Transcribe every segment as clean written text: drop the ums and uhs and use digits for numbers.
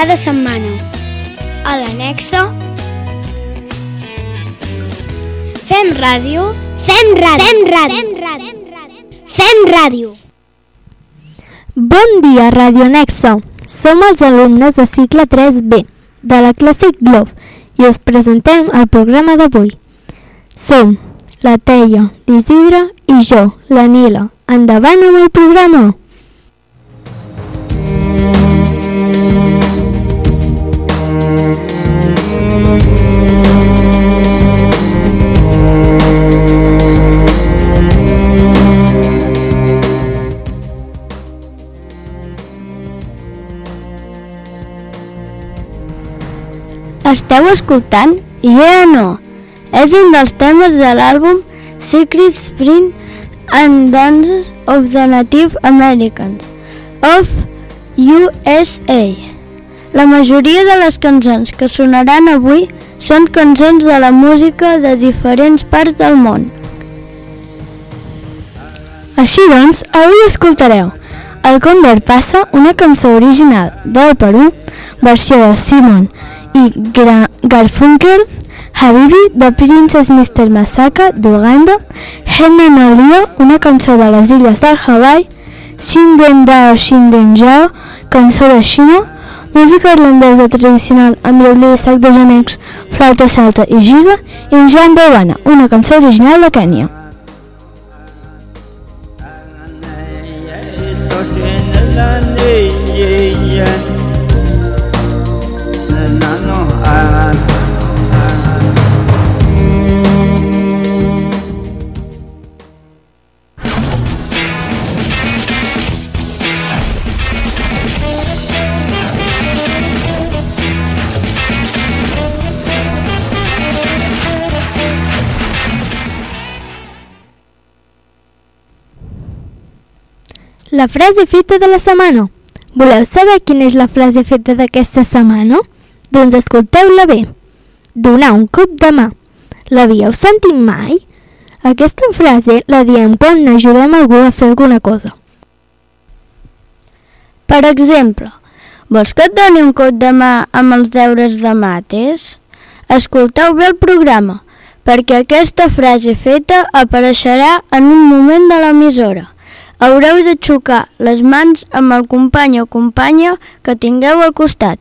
cada setmana a la NEXO. Fem ràdio, fem ràdio, fem ràdio, fem ràdio, fem ràdio. Bon dia, Ràdio NEXO. Som els alumnes de cicle 3B de la Clàssic Globe i us presentem el programa d'avui. Som la Teia, l'Isidre i jo, la Nila. Endavant amb el programa! Esteu escoltant? Yeah, no! És un dels temes de l'àlbum Secret Spring and Dances of the Native Americans of USA. La majoria de les cançons que sonaran avui són cançons de la música de diferents parts del món. Així doncs, avui escoltareu El Convert Passa, una cançó original del Perú, versió de Simon y Garfunkel, Habibi, The Princess Mr. Masaka, d'Uganda, una cançó de les illes de Hawaii, Shin Den Dao Shin Den Jao, cançó de Xina, música irlandesa tradicional amb violí, sac de gemecs, flauta, salta i giga, i Jean de Uwana, una cançó original de Kenya. La frase feta de la setmana. Voleu saber quina és la frase feta d'aquesta setmana? Doncs escolteu-la bé. Donar un cop de mà. L'havíeu sentit mai? Aquesta frase la diem quan ajudem algú a fer alguna cosa. Per exemple, vols que et doni un cop de mà amb els deures de mates? Escolteu bé el programa, perquè aquesta frase feta apareixerà en un moment de l'emissora. Haureu de xocar les mans amb el company o companya que tingueu al costat.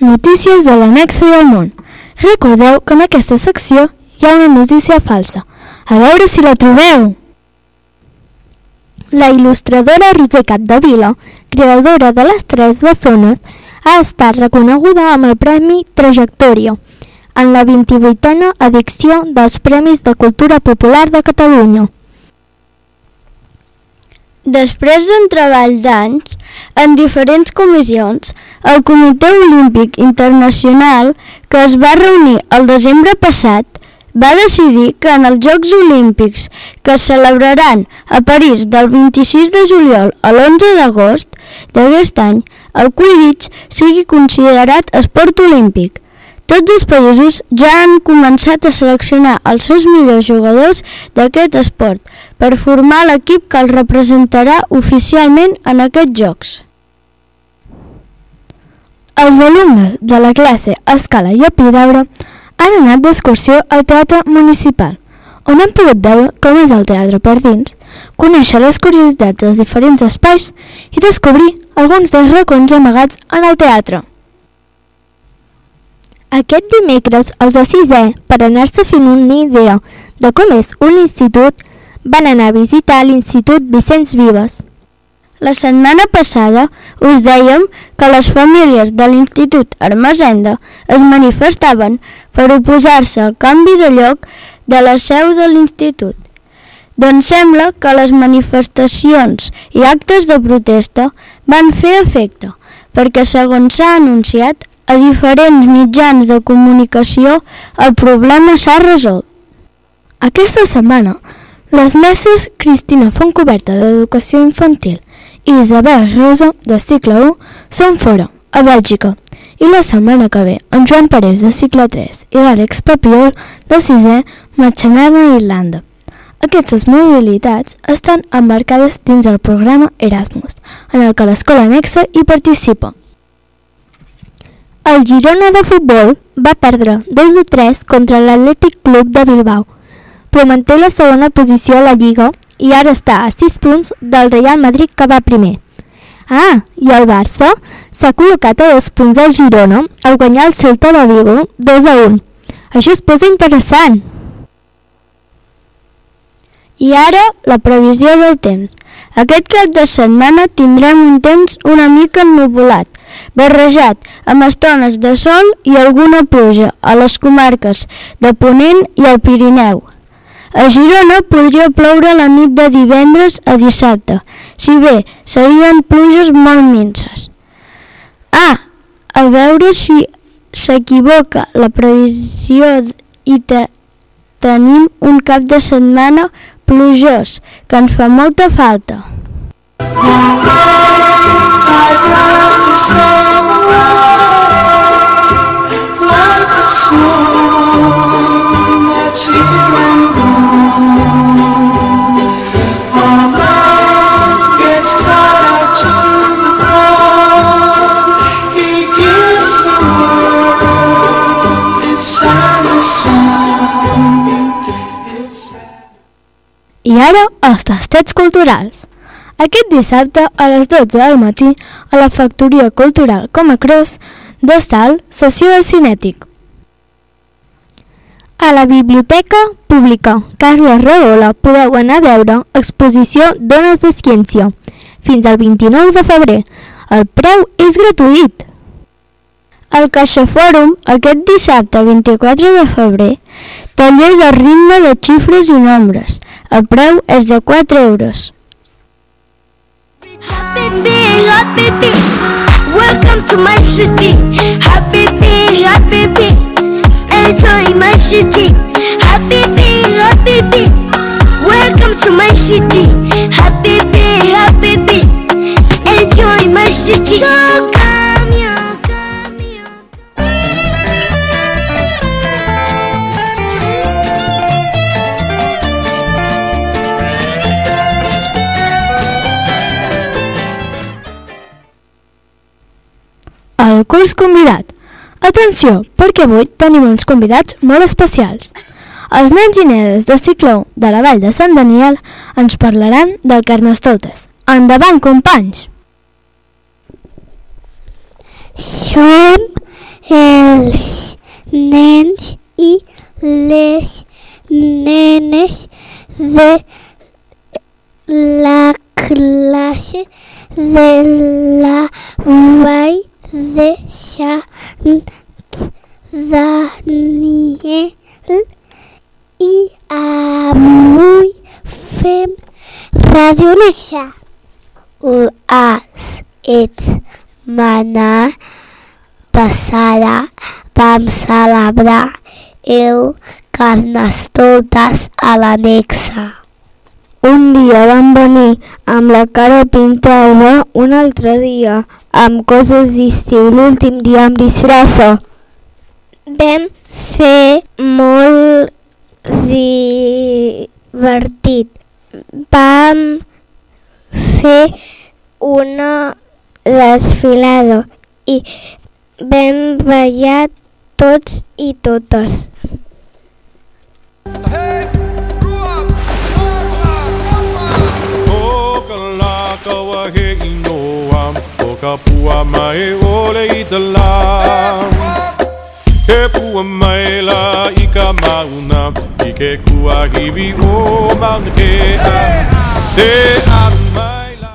Notícies de l'Anexa i el món. Recordeu que en aquesta secció hi ha una notícia falsa. A veure si la trobeu! La il·lustradora Roser Capdevila, creadora de les Tres Bessones, ha estat reconeguda amb el Premi Trajectòria en la 28a edició dels Premis de Cultura Popular de Catalunya. Després d'un treball d'anys en diferents comissions, el Comitè Olímpic Internacional, que es va reunir el desembre passat, va decidir que en els Jocs Olímpics, que es celebraran a París del 26 de juliol a l'11 d'agost d'aquest any, el Quidditch sigui considerat esport olímpic. Tots els països ja han començat a seleccionar els seus millors jugadors d'aquest esport per formar l'equip que els representarà oficialment en aquests Jocs. Els alumnes de la classe Escala i Epidebre han anat d'excursió al Teatre Municipal, on han pogut veure com és el teatre per dins, conèixer les curiositats dels diferents espais i descobrir alguns dels racons amagats en el teatre. Aquest dimecres, els de 6è, per anar-se fent una idea de com és un institut, van anar a visitar l'Institut Vicenç Vives. La setmana passada us dèiem que les famílies de l'Institut Ermessenda es manifestaven per oposar-se al canvi de lloc de la seu de l'Institut. Doncs sembla que les manifestacions i actes de protesta van fer efecte, perquè segons s'ha anunciat a diferents mitjans de comunicació el problema s'ha resolt. Aquesta setmana, les mestres Cristina Fontcuberta d'Educació Infantil i Isabel Rosa, de cicle 1, són fora, a Bèlgica, I la setmana que ve, en Joan Parés, de cicle 3, i l'Àlex Papiol, de 6è, marxaran a Irlanda. Aquestes mobilitats estan emmarcades dins del programa Erasmus, en el que l'escola NEXO hi participa. El Girona de futbol va perdre 2-3 contra l'Atlètic Club de Bilbao, però manté la segona posició a la Lliga i ara està a 6 punts del Real Madrid, que va primer. Ah, i el Barça s'ha col·locat a 2 punts al Girona al guanyar el Celta de Vigo 2-1. Això es posa interessant! I ara, la previsió del temps. Aquest cap de setmana tindrem un temps una mica ennuvolat, barrejat amb estones de sol i alguna pluja a les comarques de Ponent i el Pirineu. A Girona podria ploure la nit de divendres a dissabte, si bé serien pluges molt minses. Ah, a veure si s'equivoca la previsió i tenim un cap de setmana plujós, que ens fa molta falta. I ara, els tastets culturals. Aquest dissabte, a les 12 del matí, a la Factoria Cultural Com a Cros, de Sal, sessió de cinètic. A la Biblioteca Pública Carles Rahola podeu anar a veure exposició Dones de Ciència fins al 29 de febrer. El preu és gratuït. Al CaixaFòrum, aquest dissabte 24 de febrer, taller de ritme de xifres i nombres. El preu és de 4 euros. Habibi, welcome to my city. Habibi, enjoy my city. Habibi, welcome to my city. Habibi, enjoy my city. So come here. El curs convidat. Atenció, perquè avui tenim uns convidats molt especials. Els nens i nenes de cicle 1 de la vall de Sant Daniel ens parlaran del Carnestoltes. Endavant, companys! Són els nens i les nenes de la classe de la vall de Sant Daniel i avui fem Ràdio Nexa. La setmana passada vam celebrar el Carnestoltes a la Nexa. Un dia vam venir amb la cara pintada, un altre dia amb coses d'estiu, l'últim dia amb disfressa. Vam ser molt divertit. Vam fer una desfilada i vam ballar tots i totes. Kapua mai ole itala Epu mai la ikamauna ikekua hibi o manke te amai la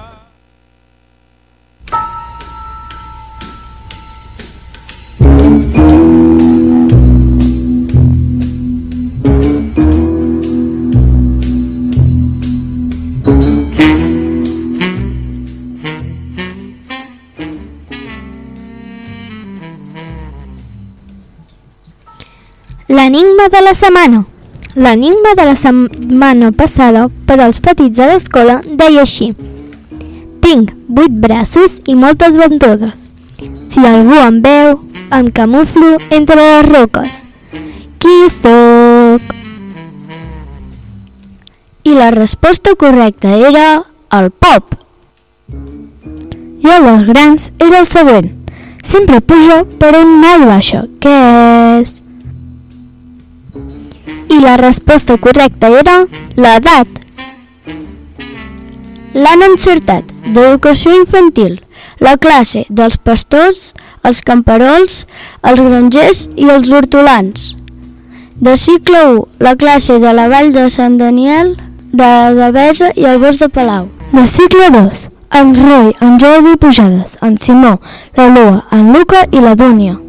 L'enigma de la setmana. L'enigma de la setmana passada per als petits a l'escola deia així: tinc 8 braços i moltes ventodes. Si algú em veu... em camuflo entre les roques. Qui sóc? I la resposta correcta era el pop. I el dels grans era el següent. Sempre puja per on mai baixa. Què és? I la resposta correcta era l'edat. L'han encertat, d'educació infantil, la classe dels pastors, els camperols, els grangers i els hortolans. De cicle 1, la classe de la vall de Sant Daniel, de Devesa i el bosc de Palau. De cicle 2, en Rei, en Jordi Pujades, en Simó, la Lua, en Luca i la Dúnia.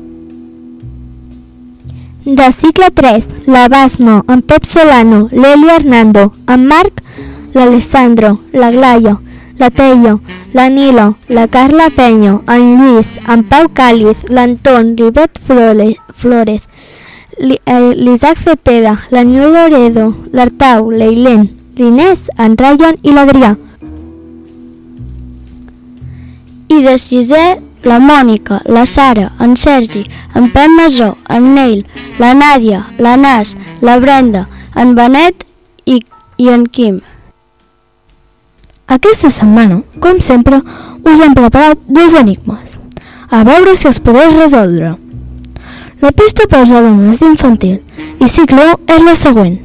De cicle 3, la Basmo, en Pep Solano, l'Eli Hernando, en Marc, l'Alessandro, la Glaio, la Teio, la Nilo, la Carla Peño, en Lluís, en Pau Cáliz, l'Anton, l'Ivet Flores, l'Isaac Cepeda, l'Aniol Loredo, l'Artau, l'Eilen, l'Inés, en Ryan i l'Adrià. I de sisè, la Mònica, la Sara, en Sergi, en Pep Masó, en Neil, la Nàdia, la Nas, la Brenda, en Benet i en Quim. Aquesta setmana, com sempre, us hem preparat dos enigmes, a veure si els podeu resoldre. La pista pels alumnes d'infantil i cicle 1 és la següent.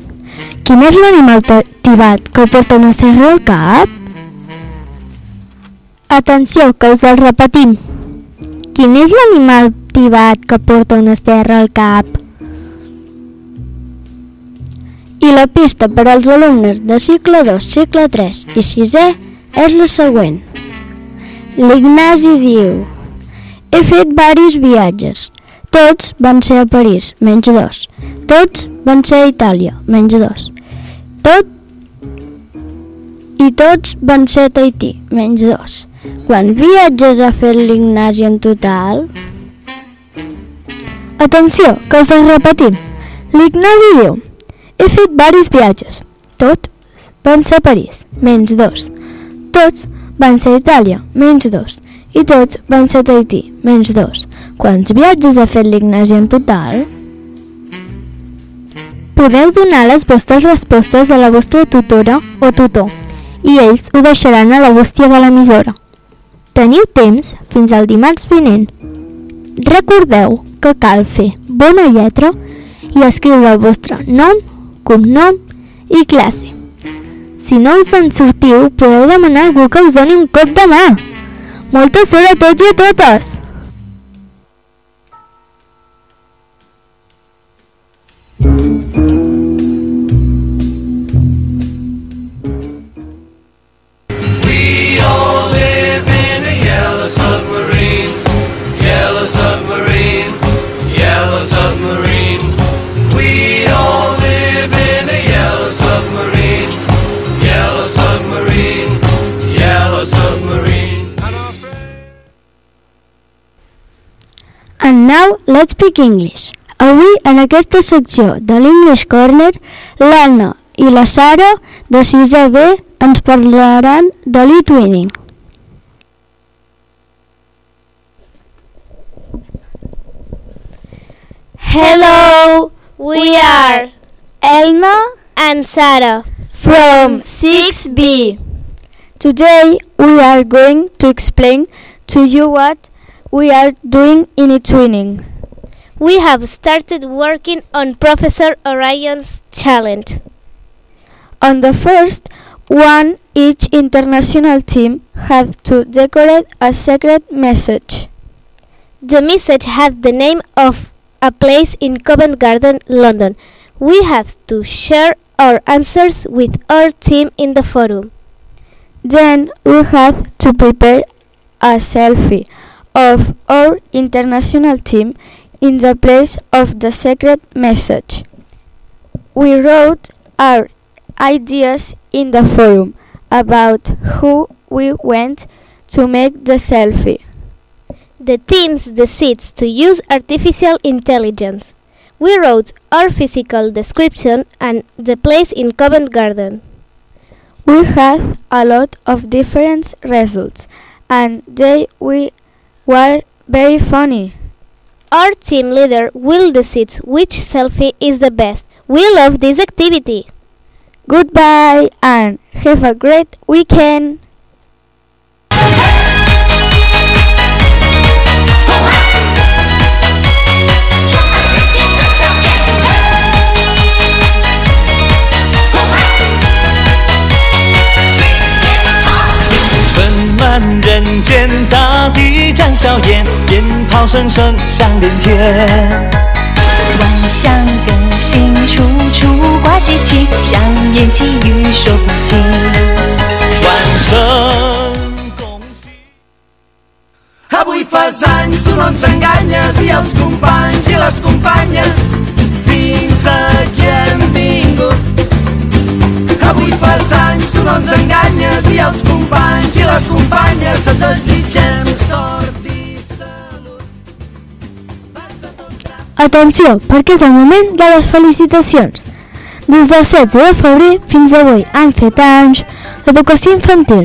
Quin és l'animal tibat que porta una serra al cap? Atenció, que us el repetim. Quin és l'animal tibat que porta una serra al cap? I la pista per als alumnes de cicle 2, cicle 3 i 6è és la següent. L'Ignasi diu: he fet varis viatges. Tots van ser a París, menys 2. Tots van ser a Itàlia, menys 2. Tots van ser a Tahití, menys 2. Quants viatges ha fet l'Ignasi en total? Atenció, que us els repetim. L'Ignasi diu: he fet varis viatges. Tots van ser a París, menys 2. Tots van ser a Itàlia, menys 2. I tots van ser a Tahití, menys 2. Quants viatges ha fet l'Ignasi en total? Podeu donar les vostres respostes a la vostra tutora o tutor i ells ho deixaran a la bústia de l'emissora. Teniu temps fins al dimarts vinent. Recordeu que cal fer bona lletra i escriure el vostre nom, cognom i classe. Si no us en sortiu, podeu demanar a algú que us doni un cop de mà. Molta sort a tots i a totes! We all live in a yellow submarine, yellow submarine, yellow submarine. We all live in a yellow submarine, yellow submarine, yellow submarine. And now let's speak English. Avui en aquesta secció de l'English Corner, l'Anna i la Sara de 6B ens parlaran de l'e-twinning. Hello! We are Elna and Sara from 6B. Today we are going to explain to you what we are doing in e-twinning. We have started working on Professor Orion's challenge. On the first one, each international team had to decorate a secret message. The message had the name of a place in Covent Garden, London. We have to share our answers with our team in the forum. Then we have to prepare a selfie of our international team in the place of the secret message. We wrote our ideas in the forum about who we want to make the selfie. The teams decides to use artificial intelligence. We wrote our physical description and the place in Covent Garden. We had a lot of different results and they were very funny. Our team leader will decide which selfie is the best. We love this activity. Goodbye and have a great weekend.人间大地展笑颜，鞭炮声声响连天。万象更新，处处挂喜气，祥言齐语说不尽。万圣恭喜！Avui fas anys, tu no ens enganyes, i els companys i les companyes fins aquí hem vingut. Avui fas anys, tu no ens enganyes, i els companys i les companyes et desitgem sort i salut. Atenció, perquè és el moment de les felicitacions. Des del 16 de febrer fins avui han fet anys l'educació infantil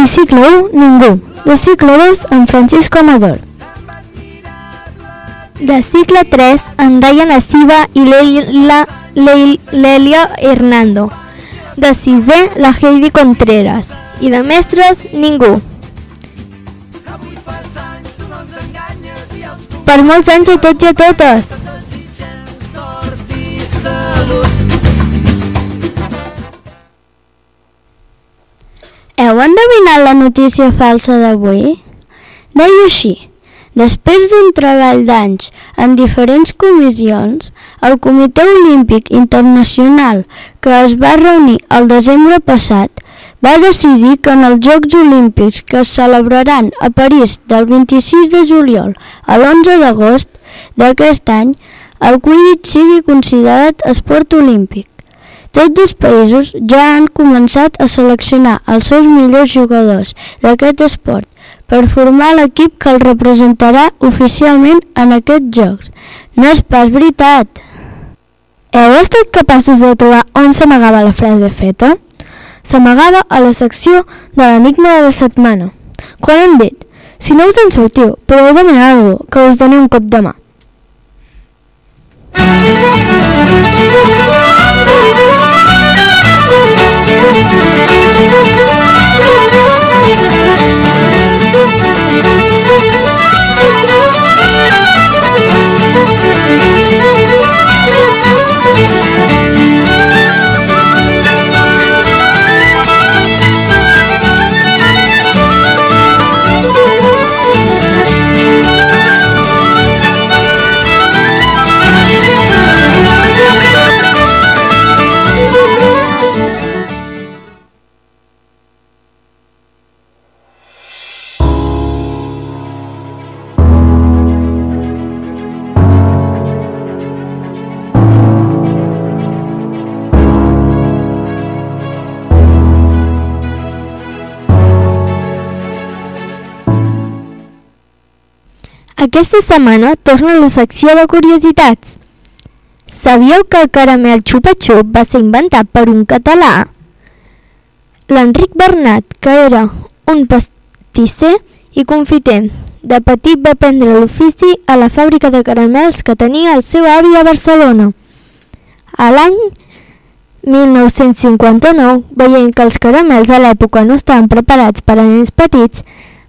i cicle 1 ningú, de cicle 2 en Francisco Amador, de cicle 3 en Dayan Asiva i Lelia Hernando, de sisè, la Heidi Contreras, i de mestres, ningú. Per molts anys a tots i a totes! Heu endevinat la notícia falsa d'avui? Deia així: després d'un treball d'anys en diferents comissions, el Comitè Olímpic Internacional, que es va reunir el desembre passat, va decidir que en els Jocs Olímpics que es celebraran a París del 26 de juliol a l'11 d'agost d'aquest any, el Quidditch sigui considerat esport olímpic. Tots els països ja han començat a seleccionar els seus millors jugadors d'aquest esport per formar l'equip que el representarà oficialment en aquests jocs. No és pas veritat! Heu estat capaços de trobar on s'amagava la frase feta? S'amagava a la secció de l'enigma de la setmana, quan hem dit: si no us en sortiu, podeu demanar a algú que us doni un cop de mà. Aquesta setmana torna a la secció de curiositats. Sabíeu que el caramel Chupa Chup va ser inventat per un català? L'Enric Bernat, que era un pastisser i confiter, de petit va aprendre l'ofici a la fàbrica de caramels que tenia el seu avi a Barcelona. A l'any 1959, veient que els caramels a l'època no estaven preparats per a nens petits,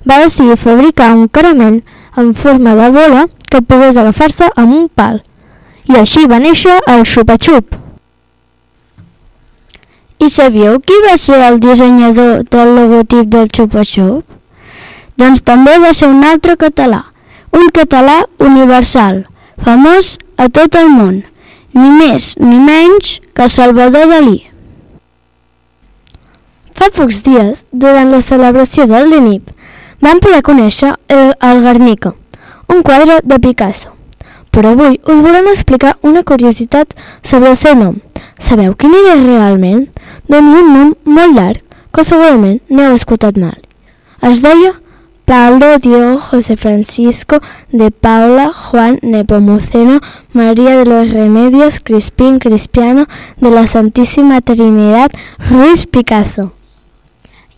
va decidir fabricar un caramel en forma de bola que pogués agafar-se amb un pal. I així va néixer el Chupa Chup. I sabíeu qui va ser el dissenyador del logotip del Chupa Chup? Doncs també va ser un altre català, un català universal, famós a tot el món, ni més ni menys que Salvador Dalí. Fa pocs dies, durant la celebració del DNIP, vam poder conèixer el Guernica, un quadre de Picasso. Però avui us volem explicar una curiositat sobre el seu nom. Sabeu quin era realment? Doncs un nom molt llarg que segurament n'heu escoltat mal. Es deia Pablo Diego José Francisco de Paula Juan Nepomuceno María de los Remedios Crispín Crispiano de la Santísima Trinidad Ruiz Picasso.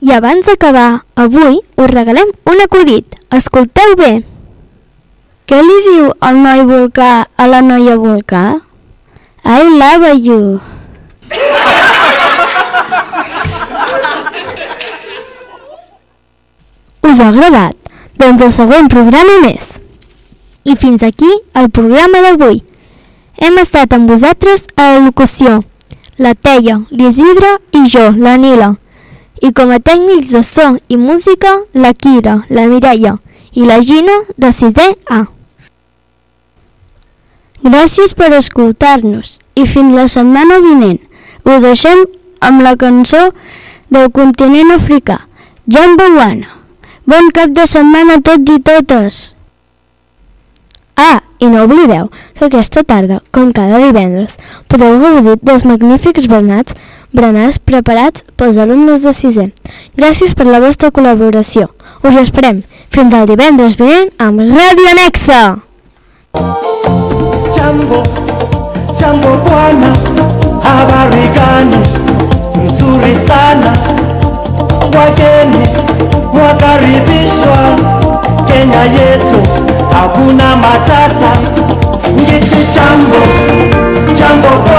I abans d'acabar, avui us regalem un acudit. Escolteu bé! Què li diu el noi volcà a la noia volcà? I love you. Us ha agradat? Doncs el següent programa més. I fins aquí el programa d'avui. Hem estat amb vosaltres a la locució. La Teia, l'Isidre i jo, la Nila. I com a tècnics de so i música, la Kira, la Mireia i la Gina de 6è A. Gràcies per escoltar-nos i fins la setmana vinent. Ho deixem amb la cançó del continent africà, Jean de Uwana. Bon cap de setmana a tots i totes! Ah, i no oblideu que aquesta tarda, com cada divendres, podeu gaudir dels magnífics berenars preparats pels alumnes de 6è. Gràcies per la vostra col·laboració. Us esperem fins al divendres vinent amb Ràdio NEXO! Jambo, jambo bwana, habarigani, nzuri sana, wageni, mwakaribishwa, Kenya yetu, hakuna matata, ngiti jambo, jambo bwana.